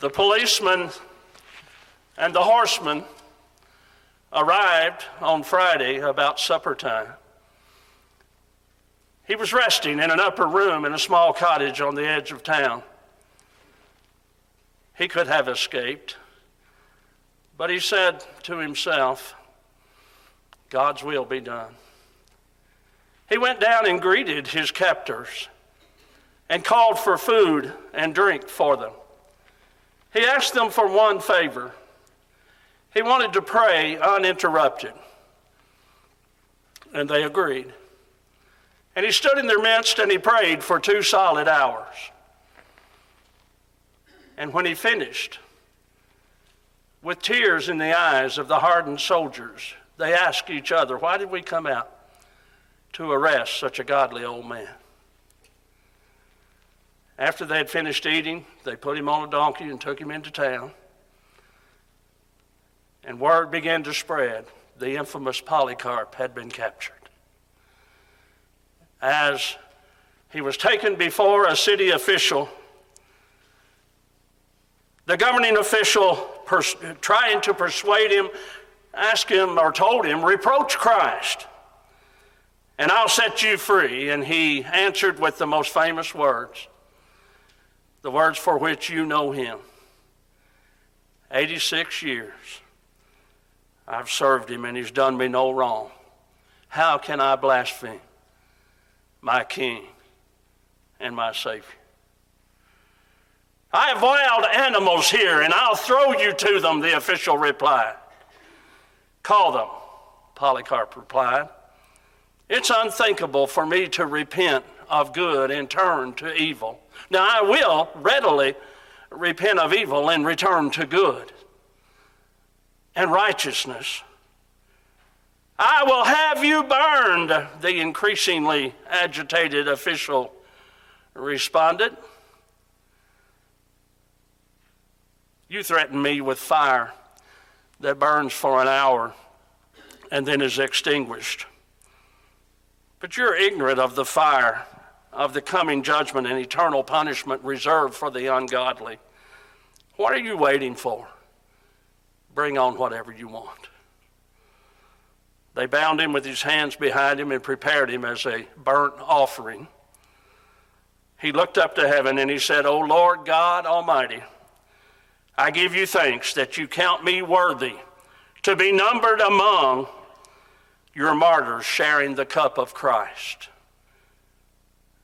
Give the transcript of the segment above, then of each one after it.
The policemen and the horsemen arrived on Friday about supper time. He was resting in an upper room in a small cottage on the edge of town. He could have escaped, but he said to himself, God's will be done. He went down and greeted his captors and called for food and drink for them. He asked them for one favor. He wanted to pray uninterrupted, and they agreed. And he stood in their midst and he prayed for 2 solid hours. And when he finished, with tears in the eyes of the hardened soldiers, they asked each other, why did we come out to arrest such a godly old man? After they had finished eating, they put him on a donkey and took him into town. And word began to spread. The infamous Polycarp had been captured. As he was taken before a city official, the governing official, trying to persuade him, asked him or told him, reproach Christ, and I'll set you free. And he answered with the most famous words, the words for which you know him. 86 years I've served him, and he's done me no wrong. How can I blaspheme my King and my Savior? I have wild animals here, and I'll throw you to them, the official replied. Call them, Polycarp replied. It's unthinkable for me to repent of good and turn to evil. Now I will readily repent of evil and return to good and righteousness. I will have you burned, the increasingly agitated official responded. You threaten me with fire that burns for an hour and then is extinguished. But you're ignorant of the fire of the coming judgment and eternal punishment reserved for the ungodly. What are you waiting for? Bring on whatever you want. They bound him with his hands behind him and prepared him as a burnt offering. He looked up to heaven and he said, O Lord God Almighty, I give you thanks that you count me worthy to be numbered among your martyrs, sharing the cup of Christ.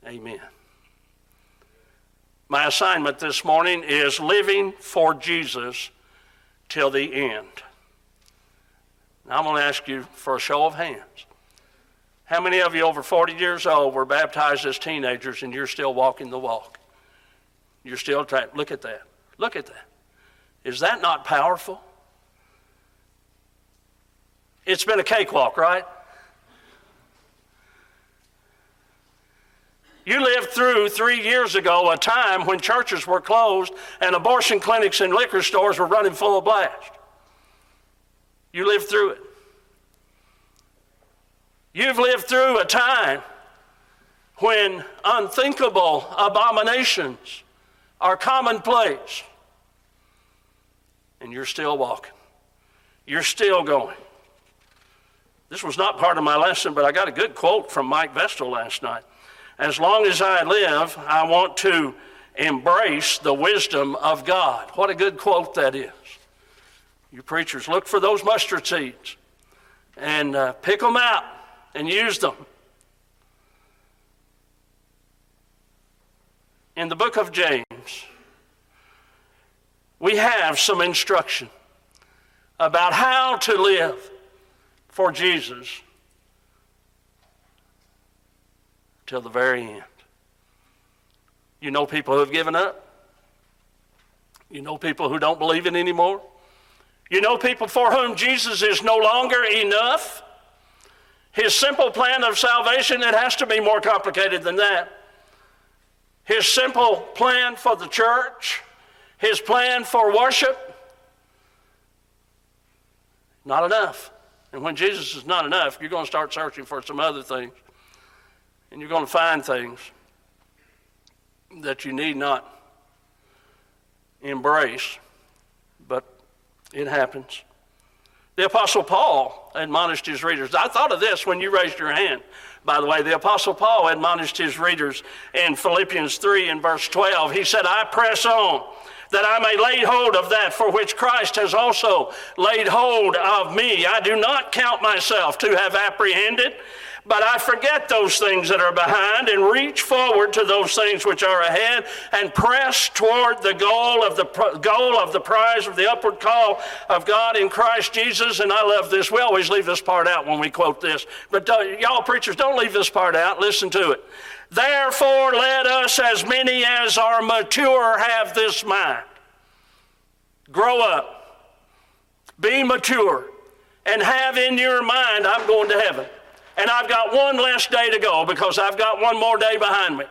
Amen. My assignment this morning is living for Jesus till the end. Now I'm going to ask you for a show of hands. How many of you over 40 years old were baptized as teenagers and you're still walking the walk? You're still trying. Look at that. Look at that. Is that not powerful? It's been a cakewalk, right? You lived through 3 years ago a time when churches were closed and abortion clinics and liquor stores were running full blast. You lived through it. You've lived through a time when unthinkable abominations are commonplace, and you're still walking. You're still going. This was not part of my lesson, but I got a good quote from Mike Vestal last night. As long as I live, I want to embrace the wisdom of God. What a good quote that is. You preachers, look for those mustard seeds and pick them out and use them. In the book of James, we have some instruction about how to live for Jesus till the very end. You know people who have given up. You know people who don't believe it anymore. You know people for whom Jesus is no longer enough. His simple plan of salvation, it has to be more complicated than that. His simple plan for the church, his plan for worship, not enough. And when Jesus is not enough, you're going to start searching for some other things. And you're going to find things that you need not embrace, but it happens. The Apostle Paul admonished his readers. I thought of this when you raised your hand, by the way. The Apostle Paul admonished his readers in Philippians 3 and verse 12. He said, I press on, that I may lay hold of that for which Christ has also laid hold of me. I do not count myself to have apprehended, but I forget those things that are behind and reach forward to those things which are ahead and press toward the goal of the prize of the upward call of God in Christ Jesus. And I love this. We always leave this part out when we quote this. But y'all preachers, don't leave this part out. Listen to it. Therefore, let us, as many as are mature, have this mind. Grow up, be mature, and have in your mind, I'm going to heaven. And I've got one less day to go because I've got one more day behind me.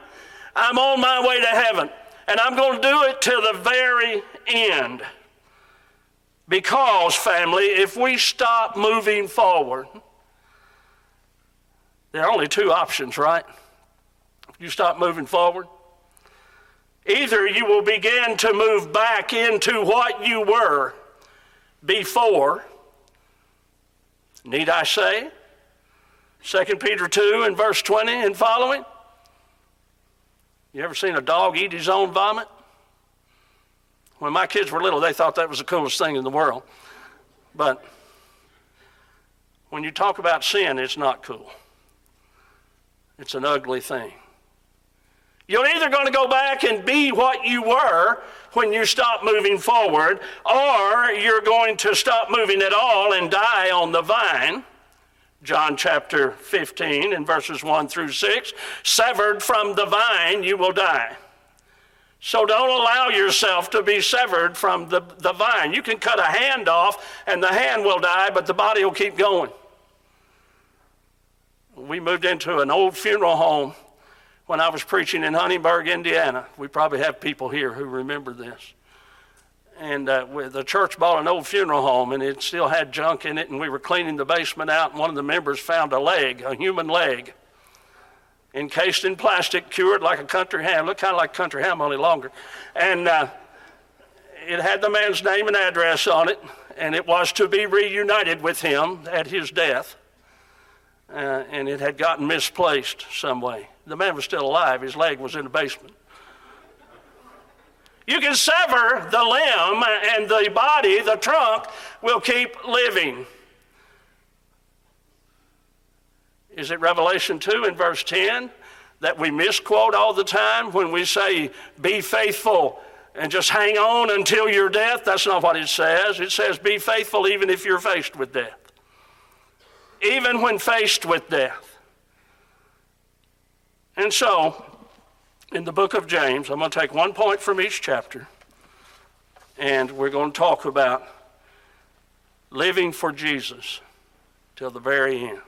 I'm on my way to heaven, and I'm going to do it to the very end. Because, family, if we stop moving forward, there are only two options, right? You stop moving forward. Either you will begin to move back into what you were before. Need I say? 2 Peter 2 and verse 20 and following. You ever seen a dog eat his own vomit? When my kids were little, they thought that was the coolest thing in the world. But when you talk about sin, it's not cool. It's an ugly thing. You're either going to go back and be what you were when you stop moving forward, or you're going to stop moving at all and die on the vine. John chapter 15 and verses 1 through 6, severed from the vine, you will die. So don't allow yourself to be severed from the vine. You can cut a hand off and the hand will die, but the body will keep going. We moved into an old funeral home when I was preaching in Huntingburg, Indiana. We probably have people here who remember this. And the church bought an old funeral home, and it still had junk in it, and we were cleaning the basement out, and one of the members found a leg, a human leg, encased in plastic, cured like a country ham. Looked kind of like country ham, only longer. And it had the man's name and address on it, and it was to be reunited with him at his death. And it had gotten misplaced some way. The man was still alive. His leg was in the basement. You can sever the limb and the body, the trunk, will keep living. Is it Revelation 2 and verse 10 that we misquote all the time when we say, be faithful and just hang on until your death? That's not what it says. It says, be faithful even if you're faced with death. Even when faced with death. And so, in the book of James, I'm going to take one point from each chapter, and we're going to talk about living for Jesus till the very end.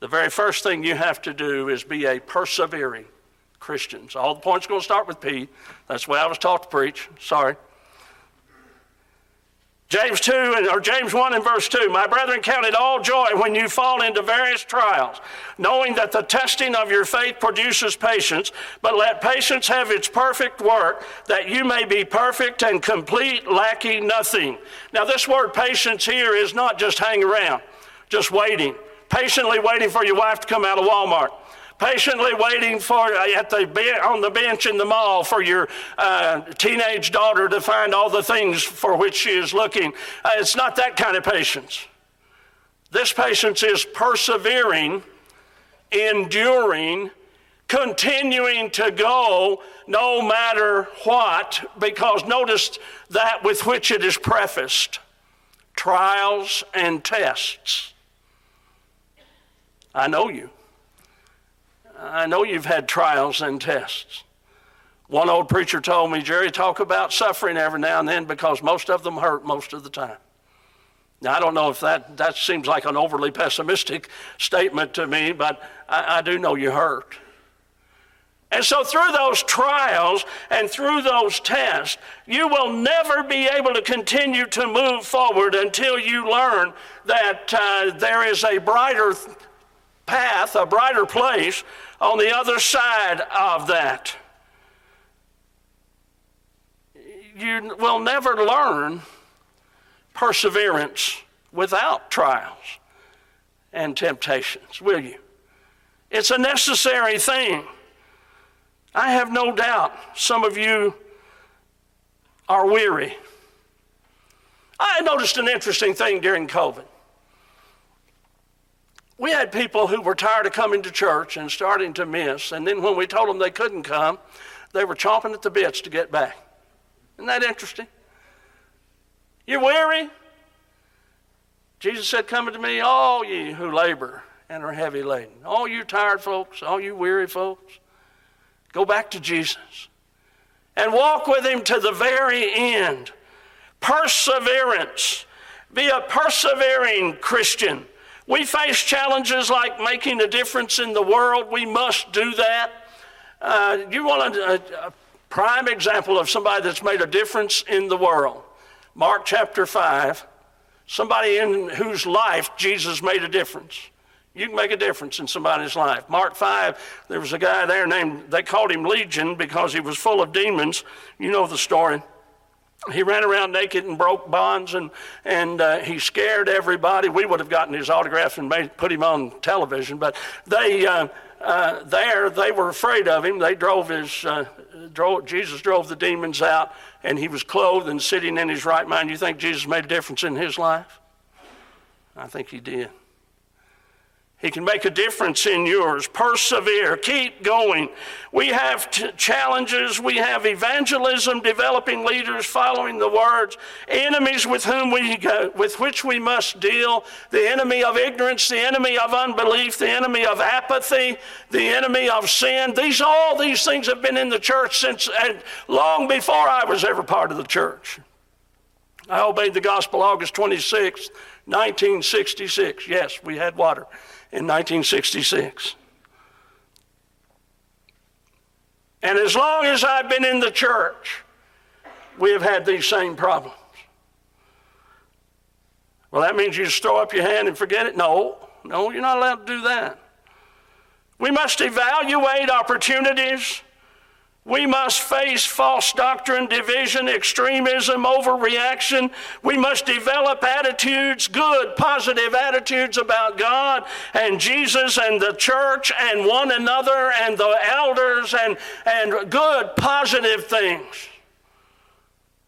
The very first thing you have to do is be a persevering Christian. So all the points are going to start with P. That's the way I was taught to preach. Sorry. James 1 and verse 2, my brethren, count it all joy when you fall into various trials, knowing that the testing of your faith produces patience, but let patience have its perfect work, that you may be perfect and complete, lacking nothing. Now this word patience here is not just hang around, just waiting, patiently waiting for your wife to come out of Walmart. Patiently waiting on the bench in the mall for your teenage daughter to find all the things for which she is looking. It's not that kind of patience. This patience is persevering, enduring, continuing to go no matter what, because notice that with which it is prefaced, trials and tests. I know you. I know you've had trials and tests. One old preacher told me, Jerry, talk about suffering every now and then because most of them hurt most of the time. Now, I don't know if that seems like an overly pessimistic statement to me, but I do know you hurt. And so through those trials and through those tests, you will never be able to continue to move forward until you learn that there is a brighter path, a brighter place on the other side of that. you will never learn perseverance without trials and temptations, will you? It's a necessary thing. I have no doubt some of you are weary. I noticed an interesting thing during COVID. We had people who were tired of coming to church and starting to miss, and then when we told them they couldn't come, they were chomping at the bits to get back. Isn't that interesting? You're weary? Jesus said, "Come unto me, all ye who labor and are heavy laden." All you tired folks, all you weary folks, go back to Jesus and walk with him to the very end. Perseverance. Be a persevering Christian. We face challenges like making a difference in the world. We must do that. You want a prime example of somebody that's made a difference in the world. Mark chapter 5, somebody in whose life Jesus made a difference. You can make a difference in somebody's life. Mark 5, there was a guy there named, they called him Legion because he was full of demons. You know the story. He ran around naked and broke bonds, and he scared everybody. We would have gotten his autograph and put him on television, but they were afraid of him. They drove Jesus drove the demons out, and he was clothed and sitting in his right mind. You think Jesus made a difference in his life? I think he did. He can make a difference in yours. Persevere. Keep going. We have challenges. We have evangelism, developing leaders, following the words, enemies with which we must deal, the enemy of ignorance, the enemy of unbelief, the enemy of apathy, the enemy of sin. All these things have been in the church since and long before I was ever part of the church. I obeyed the gospel August 26th, 1966. Yes, we had water. In 1966. And as long as I've been in the church, we have had these same problems. Well, that means you just throw up your hand and forget it? No, you're not allowed to do that. We must evaluate opportunities. We must face false doctrine, division, extremism, overreaction. We must develop attitudes, good, positive attitudes about God and Jesus and the church and one another and the elders and good, positive things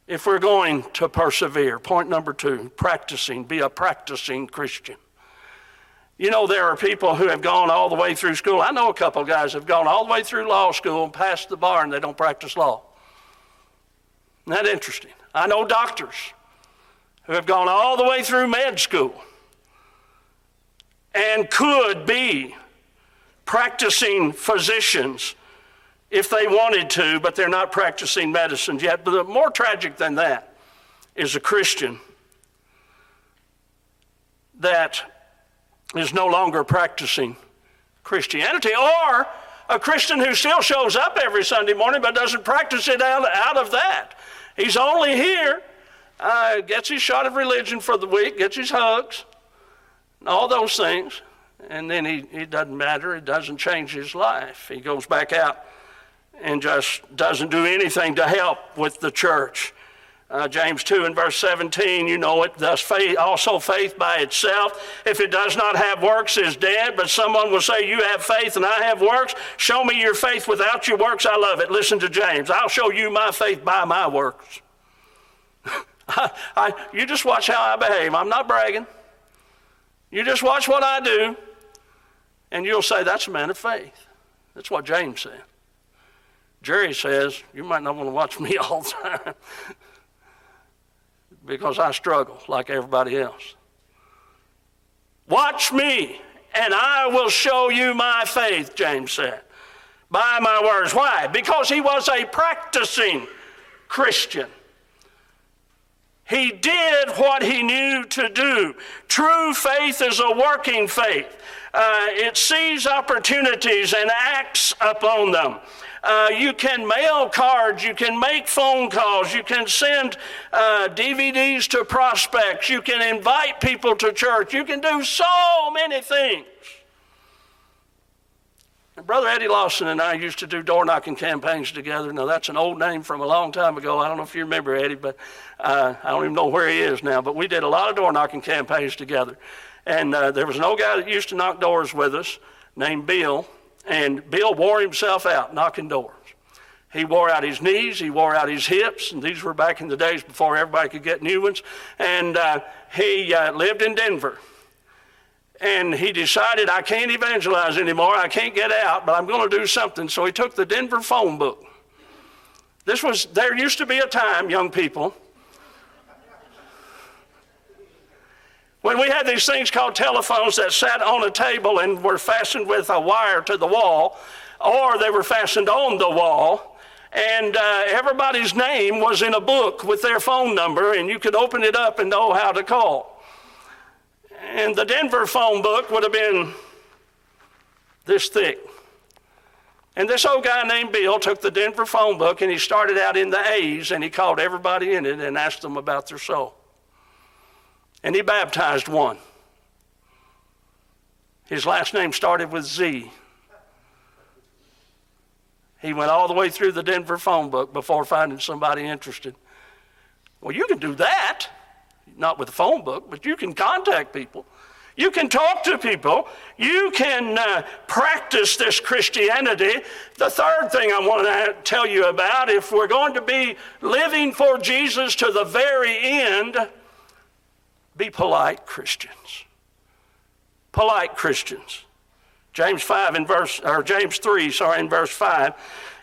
if we're going to persevere. Point number 2, practicing. Be a practicing Christian. You know, there are people who have gone all the way through school. I know a couple of guys have gone all the way through law school and passed the bar, and they don't practice law. Isn't that interesting? I know doctors who have gone all the way through med school and could be practicing physicians if they wanted to, but they're not practicing medicine yet. But more tragic than that is a Christian that is no longer practicing Christianity, or a Christian who still shows up every Sunday morning but doesn't practice it out of that. He's only here, gets his shot of religion for the week, gets his hugs, and all those things, and then he doesn't matter. It doesn't change his life. He goes back out and just doesn't do anything to help with the church. James 2 and verse 17, you know it. Thus faith, also faith by itself, if it does not have works, is dead. But someone will say, "You have faith and I have works. Show me your faith without your works." I love it. Listen to James. "I'll show you my faith by my works." You just watch how I behave. I'm not bragging. You just watch what I do, and you'll say, "That's a man of faith." That's what James said. Jerry says, "You might not want to watch me all the time." Because I struggle like everybody else. "Watch me, and I will show you my faith," James said, "by my words." Why? Because he was a practicing Christian. He did what he knew to do. True faith is a working faith. It sees opportunities and acts upon them. You can mail cards, you can make phone calls, you can send DVDs to prospects, you can invite people to church, you can do so many things. Brother Eddie Lawson and I used to do door knocking campaigns together. Now, that's an old name from a long time ago. I don't know if you remember Eddie, but I don't even know where he is now. But we did a lot of door knocking campaigns together. And there was an old guy that used to knock doors with us named Bill. And Bill wore himself out knocking doors. He wore out his knees. He wore out his hips. And these were back in the days before everybody could get new ones. And he lived in Denver. And he decided, I can't evangelize anymore. I can't get out, but I'm going to do something. So he took the Denver phone book. There used to be a time, young people, when we had these things called telephones that sat on a table and were fastened with a wire to the wall, or they were fastened on the wall, and everybody's name was in a book with their phone number, and you could open it up and know how to call. And the Denver phone book would have been this thick. And this old guy named Bill took the Denver phone book, and he started out in the A's, and he called everybody in it and asked them about their soul. And he baptized one. His last name started with Z. He went all the way through the Denver phone book before finding somebody interested. Well, you can do that. Not with a phone book, but you can contact people. You can talk to people. You can practice this Christianity. The third thing I want to tell you about, if we're going to be living for Jesus to the very end, be polite Christians. Polite Christians. James 3, in verse 5.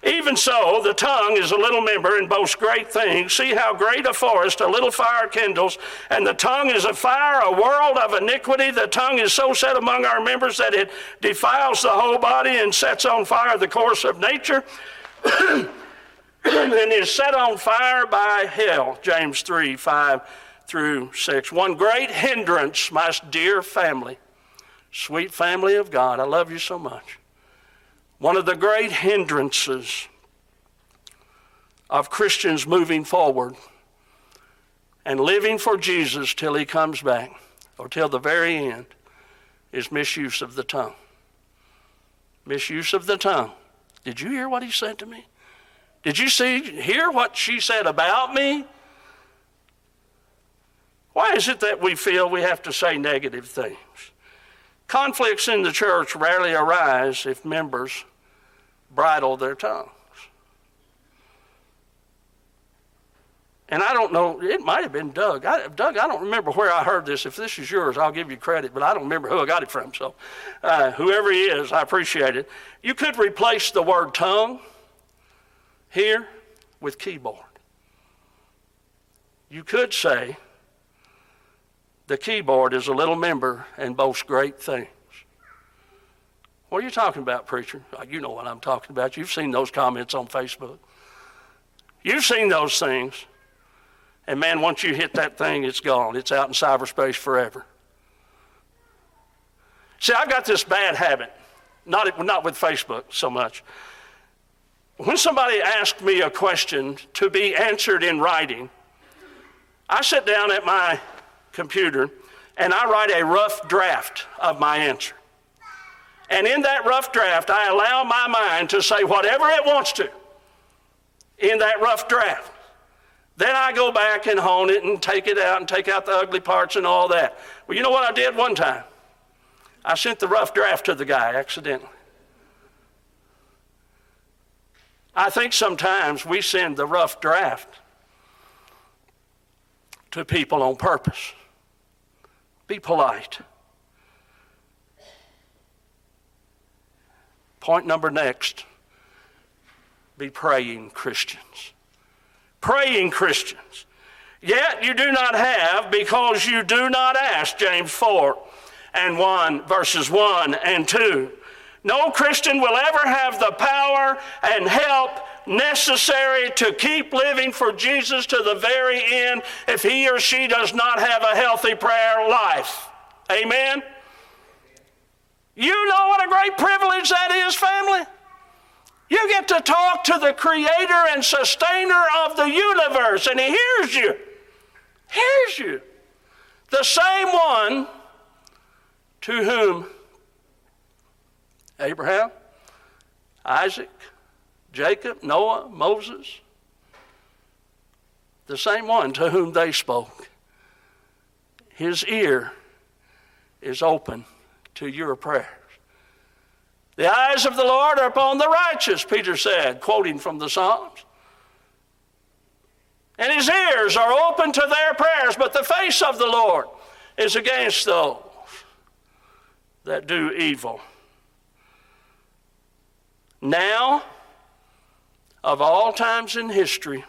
Even so, the tongue is a little member and boasts great things. See how great a forest a little fire kindles, and the tongue is a fire, a world of iniquity. The tongue is so set among our members that it defiles the whole body and sets on fire the course of nature, and is set on fire by hell. James 3, 5 through 6. One great hindrance, my dear family, sweet family of God, I love you so much. One of the great hindrances of Christians moving forward and living for Jesus till he comes back or till the very end is misuse of the tongue. Misuse of the tongue. Did you hear what he said to me? Did you hear what she said about me? Why is it that we feel we have to say negative things? Conflicts in the church rarely arise if members bridle their tongues. And I don't know, it might have been Doug. I don't remember where I heard this. If this is yours, I'll give you credit, but I don't remember who I got it from. So whoever he is, I appreciate it. You could replace the word tongue here with keyboard. You could say, the keyboard is a little member and boasts great things. What are you talking about, preacher? You know what I'm talking about. You've seen those comments on Facebook. You've seen those things. And man, once you hit that thing, it's gone. It's out in cyberspace forever. See, I've got this bad habit, not with Facebook so much. When somebody asks me a question to be answered in writing, I sit down at my computer, and I write a rough draft of my answer. And in that rough draft, I allow my mind to say whatever it wants to in that rough draft. Then I go back and hone it and take it out and take out the ugly parts and all that. Well, you know what I did one time? I sent the rough draft to the guy accidentally. I think sometimes we send the rough draft to people on purpose. Be polite. Point number next, be praying Christians. Praying Christians. Yet you do not have because you do not ask, James 4:1, verses 1 and 2. No Christian will ever have the power and help necessary to keep living for Jesus to the very end if he or she does not have a healthy prayer life. Amen? You know what a great privilege that is, family? You get to talk to the creator and sustainer of the universe, and he hears you. Hears you. The same one to whom Abraham, Isaac, Jacob, Noah, Moses, the same one to whom they spoke. His ear is open to your prayers. The eyes of the Lord are upon the righteous, Peter said, quoting from the Psalms. And his ears are open to their prayers, but the face of the Lord is against those that do evil. Now, of all times in history,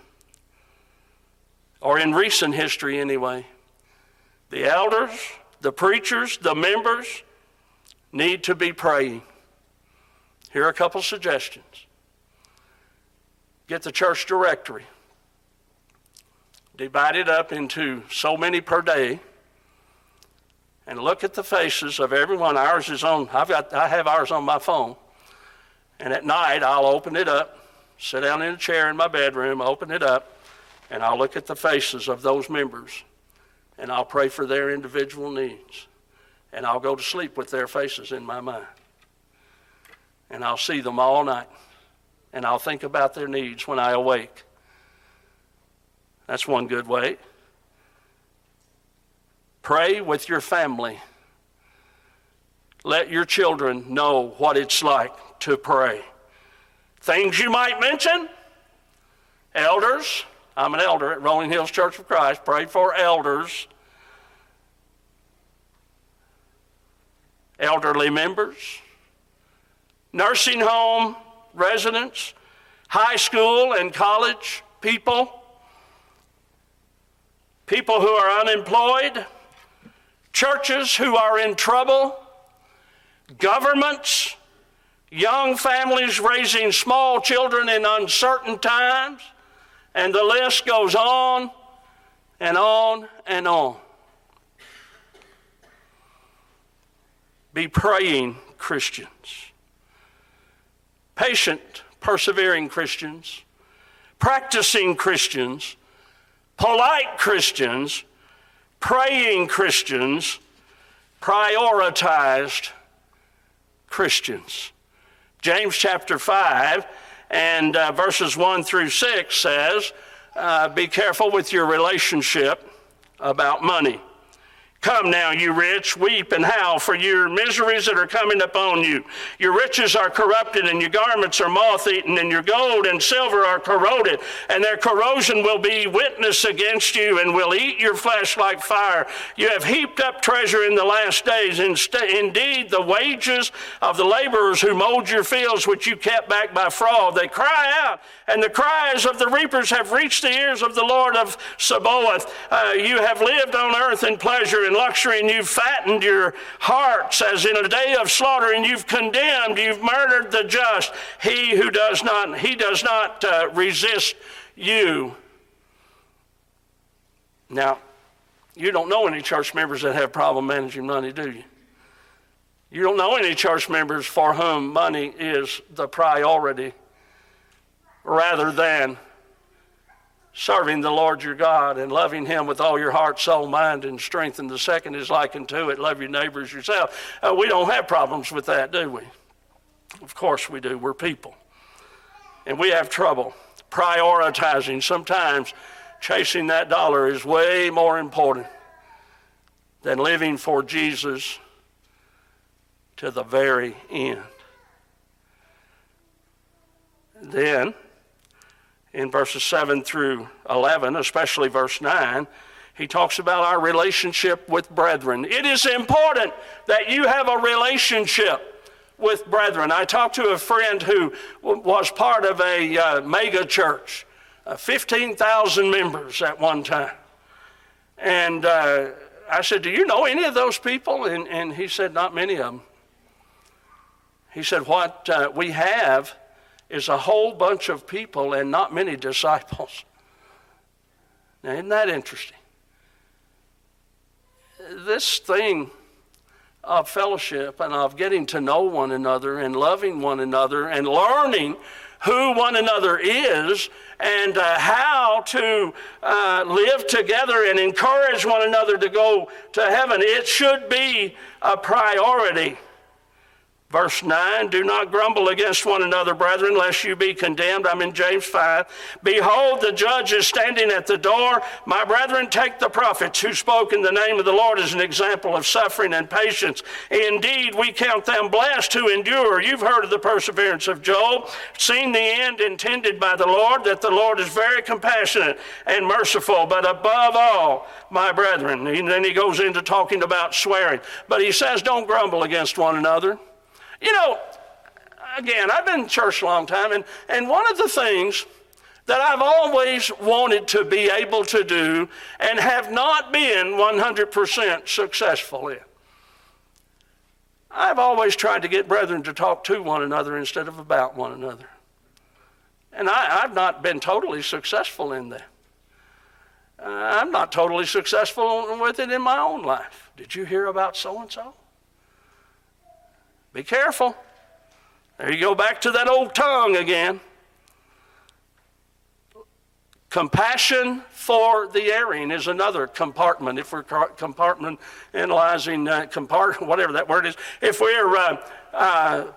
or in recent history anyway, the elders, the preachers, the members need to be praying. Here are a couple suggestions. Get the church directory. Divide it up into so many per day and look at the faces of everyone. Ours is on, I have ours on my phone. And at night, I'll open it up, sit down in a chair in my bedroom, open it up, and I'll look at the faces of those members. And I'll pray for their individual needs. And I'll go to sleep with their faces in my mind. And I'll see them all night. And I'll think about their needs when I awake. That's one good way. Pray with your family. Let your children know what it's like to pray. Things you might mention. Elders. I'm an elder at Rolling Hills Church of Christ. Pray for elders. Elderly members. Nursing home residents. High school and college people. People who are unemployed. Churches who are in trouble. Governments. Young families raising small children in uncertain times. And the list goes on and on and on. Be praying Christians. Patient, persevering Christians. Practicing Christians. Polite Christians. Praying Christians. Prioritized Christians. James chapter 5 and verses 1 through 6 says, be careful with your relationship about money. Come now, you rich, weep and howl for your miseries that are coming upon you. Your riches are corrupted, and your garments are moth-eaten, and your gold and silver are corroded, and their corrosion will be witness against you and will eat your flesh like fire. You have heaped up treasure in the last days. Indeed, the wages of the laborers who mowed your fields, which you kept back by fraud, they cry out, and the cries of the reapers have reached the ears of the Lord of Sabaoth. You have lived on earth in pleasure and luxury, and you've fattened your hearts as in a day of slaughter, and you've condemned, you've murdered the just. He does not resist you. Now, you don't know any church members that have problem managing money, do you? You don't know any church members for whom money is the priority rather than serving the Lord your God and loving him with all your heart, soul, mind, and strength. And the second is likened to it, love your neighbors yourself. We don't have problems with that, do we? Of course we do. We're people. And we have trouble prioritizing. Sometimes chasing that dollar is way more important than living for Jesus to the very end. Then, in verses 7 through 11, especially verse 9, he talks about our relationship with brethren. It is important that you have a relationship with brethren. I talked to a friend who was part of a mega church, 15,000 members at one time. And I said, do you know any of those people? And he said, not many of them. He said, what we have is a whole bunch of people and not many disciples. Now, isn't that interesting? This thing of fellowship and of getting to know one another and loving one another and learning who one another is and how to live together and encourage one another to go to heaven, it should be a priority Verse 9, do not grumble against one another, brethren, lest you be condemned. I'm in James 5. Behold, the judge is standing at the door. My brethren, take the prophets who spoke in the name of the Lord as an example of suffering and patience. Indeed, we count them blessed who endure. You've heard of the perseverance of Job, seen the end intended by the Lord, that the Lord is very compassionate and merciful. But above all, my brethren, and then he goes into talking about swearing. But he says, don't grumble against one another. You know, again, I've been in church a long time, and one of the things that I've always wanted to be able to do and have not been 100% successful in, I've always tried to get brethren to talk to one another instead of about one another. And I've not been totally successful in that. I'm not totally successful with it in my own life. Did you hear about so-and-so? Be careful. There you go back to that old tongue again. Compassion for the erring is another compartment. If we're if we're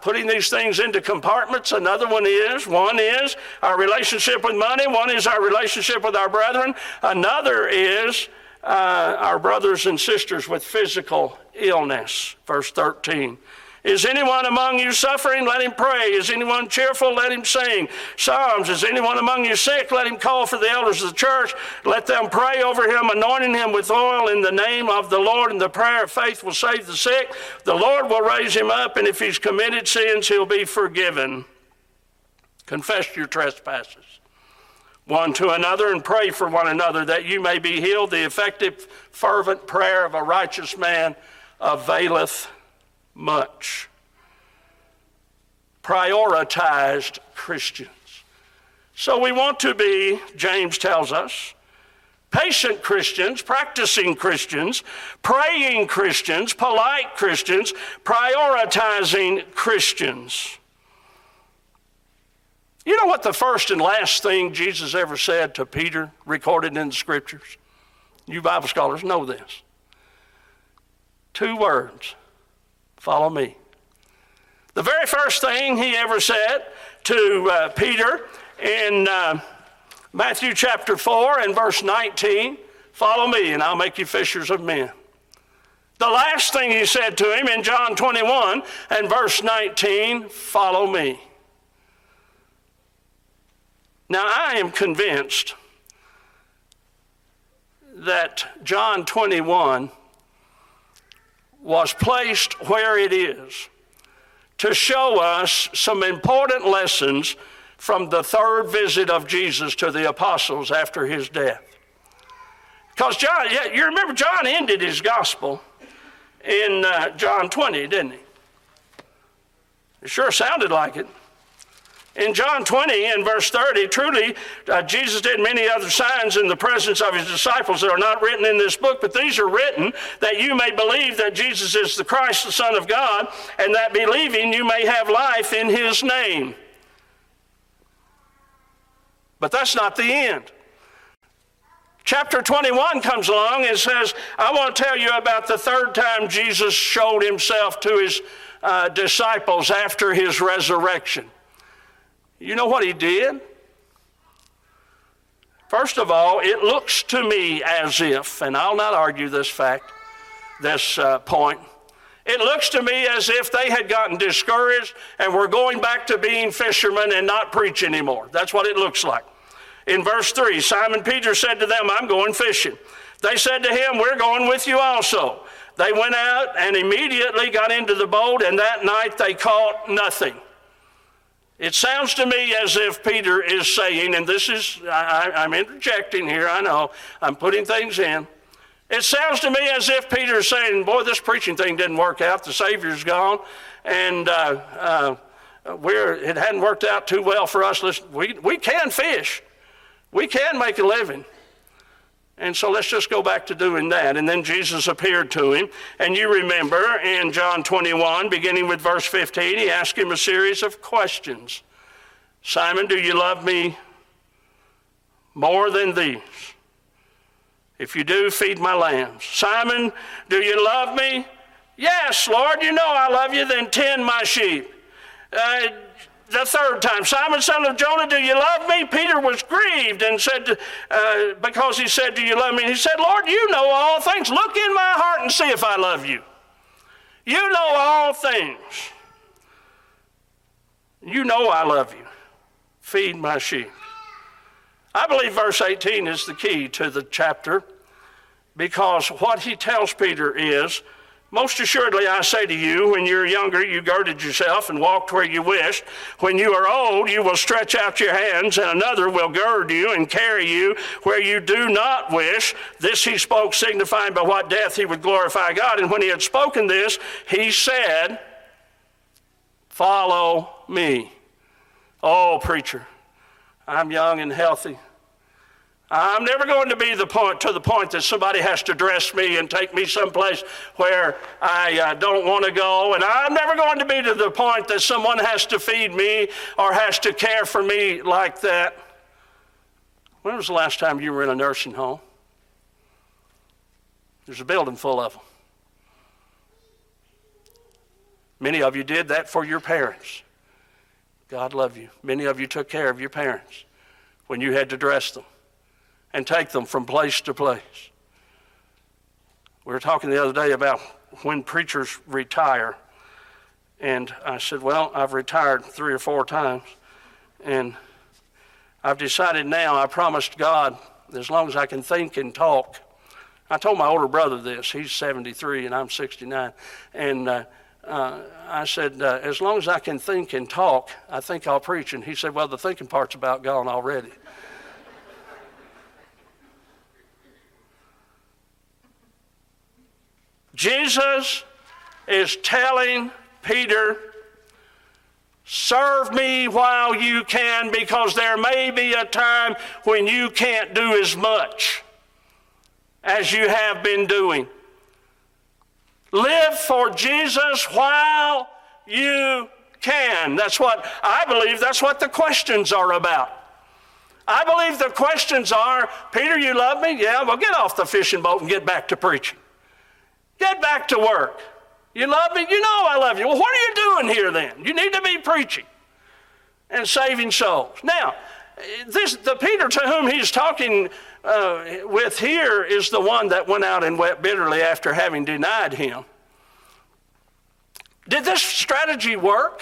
putting these things into compartments, another one is our relationship with money, one is our relationship with our brethren, another is our brothers and sisters with physical illness. Verse 13. Is anyone among you suffering? Let him pray. Is anyone cheerful? Let him sing psalms. Is anyone among you sick? Let him call for the elders of the church. Let them pray over him, anointing him with oil in the name of the Lord. And the prayer of faith will save the sick. The Lord will raise him up, and if he's committed sins, he'll be forgiven. Confess your trespasses one to another and pray for one another that you may be healed. The effective, fervent prayer of a righteous man availeth much. Prioritized Christians. So we want to be, James tells us, patient Christians, practicing Christians, praying Christians, polite Christians, prioritizing Christians. You know what the first and last thing Jesus ever said to Peter, recorded in the Scriptures? You Bible scholars know this. 2 words. Follow me. The very first thing he ever said to Peter in Matthew chapter 4 and verse 19, follow me and I'll make you fishers of men. The last thing he said to him in John 21 and verse 19, follow me. Now I am convinced that John 21 was placed where it is to show us some important lessons from the third visit of Jesus to the apostles after his death. Because John, you remember John ended his gospel in John 20, didn't he? It sure sounded like it. In John 20 and verse 30, truly, Jesus did many other signs in the presence of his disciples that are not written in this book, but these are written that you may believe that Jesus is the Christ, the Son of God, and that believing you may have life in his name. But that's not the end. Chapter 21 comes along and says, I want to tell you about the third time Jesus showed himself to his disciples after his resurrection. You know what he did? First of all, it looks to me as if, and I'll not argue this fact, this point, it looks to me as if they had gotten discouraged and were going back to being fishermen and not preach anymore. That's what it looks like. In verse 3, Simon Peter said to them, I'm going fishing. They said to him, we're going with you also. They went out and immediately got into the boat, and that night they caught nothing. It sounds to me as if Peter is saying, and this is, I'm interjecting here, I know, I'm putting things in. It sounds to me as if Peter is saying, boy, this preaching thing didn't work out, the Savior's gone, and it hadn't worked out too well for us. Listen, we can fish. We can make a living. And so let's just go back to doing that. And then Jesus appeared to him. And you remember in John 21, beginning with verse 15, he asked him a series of questions. Simon, do you love me more than these? If you do, feed my lambs. Simon, do you love me? Yes, Lord, you know I love you, then tend my sheep. The third time, Simon, son of Jonah, do you love me? Peter was grieved and said, because he said, do you love me? And he said, Lord, you know all things. Look in my heart and see if I love you. You know all things. You know I love you. Feed my sheep. I believe verse 18 is the key to the chapter, because what he tells Peter is, most assuredly, I say to you, when you're younger, you girded yourself and walked where you wished. When you are old, you will stretch out your hands, and another will gird you and carry you where you do not wish. This he spoke, signifying by what death he would glorify God. And when he had spoken this, he said, follow me. Oh, preacher, I'm young and healthy. I'm never going to be to the point that somebody has to dress me and take me someplace where I don't want to go. And I'm never going to be to the point that someone has to feed me or has to care for me like that. When was the last time you were in a nursing home? There's a building full of them. Many of you did that for your parents. God love you. Many of you took care of your parents when you had to dress them and take them from place to place. We were talking the other day about when preachers retire. And I said, well, I've retired 3 or 4 times. And I've decided now, I promised God, as long as I can think and talk. I told my older brother this. He's 73 and I'm 69. And I said, as long as I can think and talk, I think I'll preach. And he said, well, the thinking part's about gone already. Jesus is telling Peter, serve me while you can, because there may be a time when you can't do as much as you have been doing. Live for Jesus while you can. That's what I believe. That's what the questions are about. I believe the questions are, Peter, you love me? Yeah, well, get off the fishing boat and get back to preaching. Get back to work. You love me? You know I love you. Well, what are you doing here then? You need to be preaching and saving souls. Now, the Peter to whom he's talking with here is the one that went out and wept bitterly after having denied him. Did this strategy work?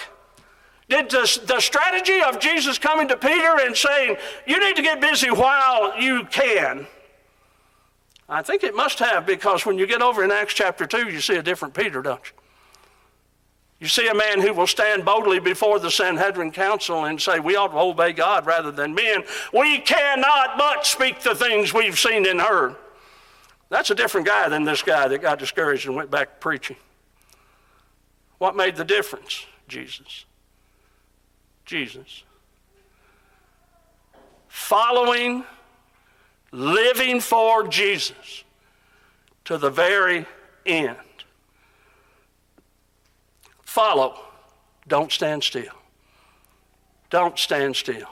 Did the strategy of Jesus coming to Peter and saying, you need to get busy while you can? I think it must have, because when you get over in Acts chapter 2, you see a different Peter, don't you? You see a man who will stand boldly before the Sanhedrin council and say, we ought to obey God rather than men. We cannot but speak the things we've seen and heard. That's a different guy than this guy that got discouraged and went back preaching. What made the difference? Jesus. Following, living for Jesus to the very end. Follow. Don't stand still. Don't stand still.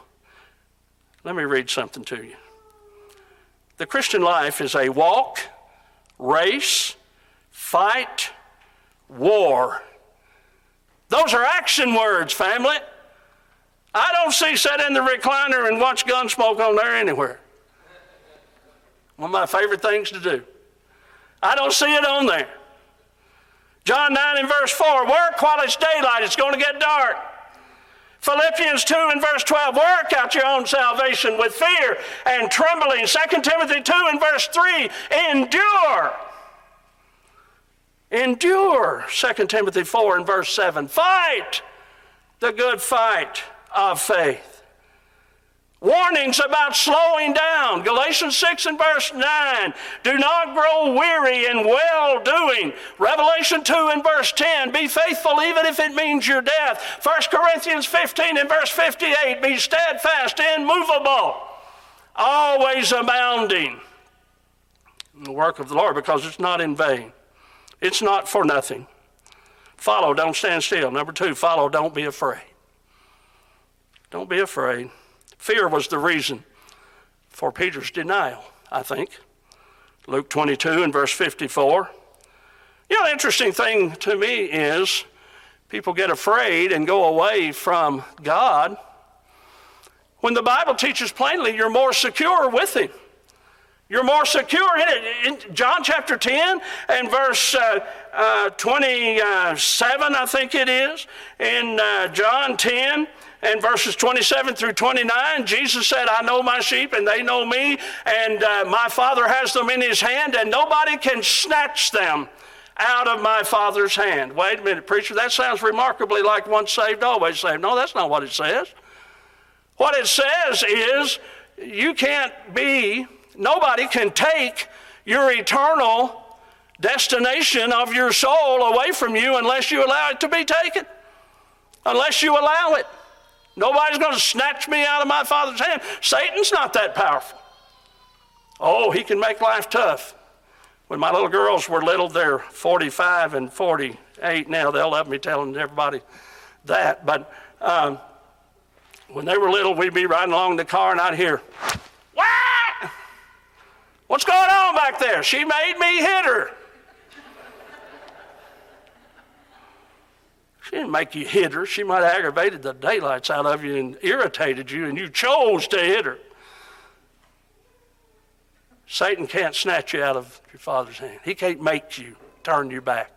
Let me read something to you. The Christian life is a walk, race, fight, war. Those are action words, family. I don't see sit in the recliner and watch Gunsmoke on there anywhere. One of my favorite things to do. I don't see it on there. John 9 and verse 4, work while it's daylight, it's going to get dark. Philippians 2 and verse 12, work out your own salvation with fear and trembling. 2 Timothy 2 and verse 3, endure. Endure, 2 Timothy 4 and verse 7. Fight the good fight of faith. Warnings about slowing down. Galatians 6 and verse 9. Do not grow weary in well-doing. Revelation 2 and verse 10. Be faithful even if it means your death. 1 Corinthians 15 and verse 58. Be steadfast, immovable, always abounding in the work of the Lord, because it's not in vain. It's not for nothing. Follow, don't stand still. Number 2, follow, don't be afraid. Don't be afraid. Fear was the reason for Peter's denial, I think. Luke 22 and verse 54. You know, the interesting thing to me is people get afraid and go away from God when the Bible teaches plainly you're more secure with him. You're more secure in it. In John chapter 10 and verse 27, I think it is, in John 10 and verses 27 through 29, Jesus said, I know my sheep and they know me, and my Father has them in his hand, and nobody can snatch them out of my Father's hand. Wait a minute, preacher, that sounds remarkably like once saved, always saved. No, that's not what it says. What it says is you can't be... Nobody can take your eternal destination of your soul away from you unless you allow it to be taken. Unless you allow it. Nobody's going to snatch me out of my Father's hand. Satan's not that powerful. Oh, he can make life tough. When my little girls were little, they're 45 and 48 now. They'll love me telling everybody that. But when they were little, we'd be riding along in the car and I'd hear, "Wow! What's going on back there? She made me hit her." She didn't make you hit her. She might have aggravated the daylights out of you and irritated you, and you chose to hit her. Satan can't snatch you out of your Father's hand. He can't make you turn your back.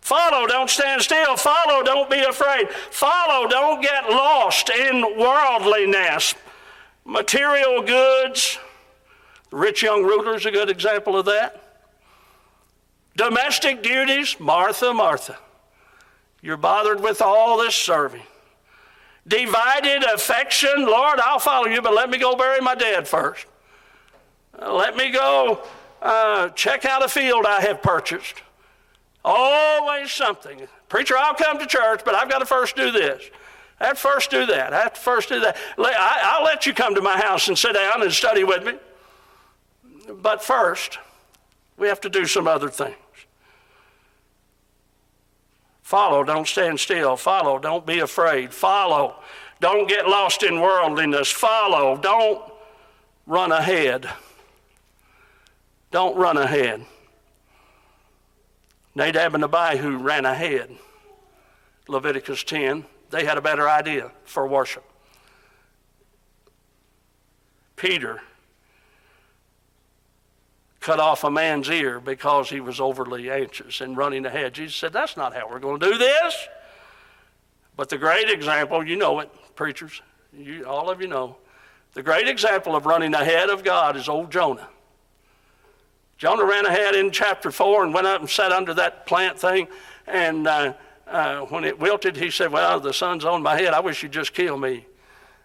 Follow, don't stand still. Follow, don't be afraid. Follow, don't get lost in worldliness. Material goods. The rich young ruler is a good example of that. Domestic duties, Martha, Martha. You're bothered with all this serving. Divided affection, Lord, I'll follow you, but let me go bury my dad first. Let me go check out a field I have purchased. Always something. Preacher, I'll come to church, but I've got to first do this. I have to first do that. I have to first do that. I'll let you come to my house and sit down and study with me. But first, we have to do some other things. Follow, don't stand still. Follow, don't be afraid. Follow, don't get lost in worldliness. Follow, don't run ahead. Don't run ahead. Nadab and Abihu ran ahead. Leviticus 10, they had a better idea for worship. Peter cut off a man's ear because he was overly anxious and running ahead. Jesus said, that's not how we're going to do this. But the great example, you know it, preachers, all of you know, the great example of running ahead of God is old Jonah. Jonah ran ahead in chapter 4 and went up and sat under that plant thing. And when it wilted, he said, well, the sun's on my head. I wish you'd just kill me.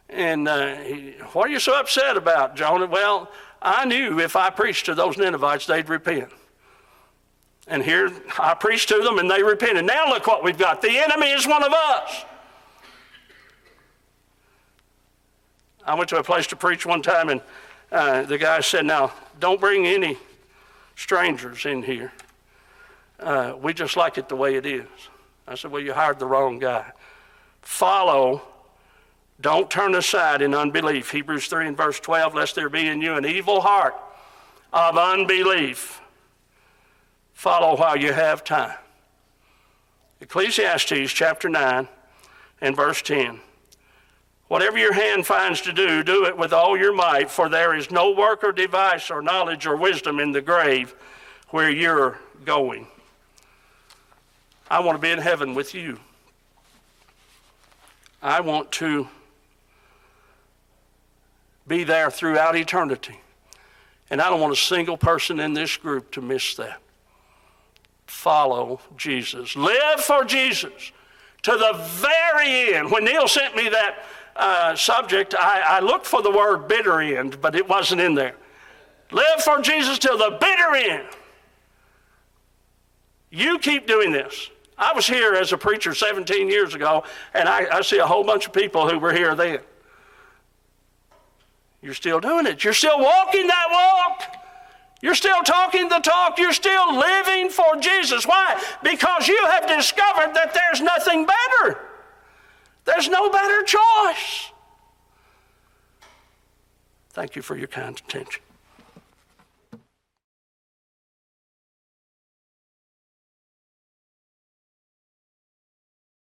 And what are you so upset about, Jonah? Well, I knew if I preached to those Ninevites, they'd repent. And here I preached to them and they repented. Now look what we've got. The enemy is one of us. I went to a place to preach one time and the guy said, now, don't bring any strangers in here. We just like it the way it is. I said, well, you hired the wrong guy. Follow. Don't turn aside in unbelief. Hebrews 3 and verse 12, lest there be in you an evil heart of unbelief. Follow while you have time. Ecclesiastes chapter 9 and verse 10. Whatever your hand finds to do it with all your might, for there is no work or device or knowledge or wisdom in the grave where you're going. I want to be in heaven with you. I want to be there throughout eternity. And I don't want a single person in this group to miss that. Follow Jesus. Live for Jesus to the very end. When Neil sent me that subject, I looked for the word bitter end, but it wasn't in there. Live for Jesus till the bitter end. You keep doing this. I was here as a preacher 17 years ago, and I see a whole bunch of people who were here then. You're still doing it. You're still walking that walk. You're still talking the talk. You're still living for Jesus. Why? Because you have discovered that there's nothing better. There's no better choice. Thank you for your kind attention.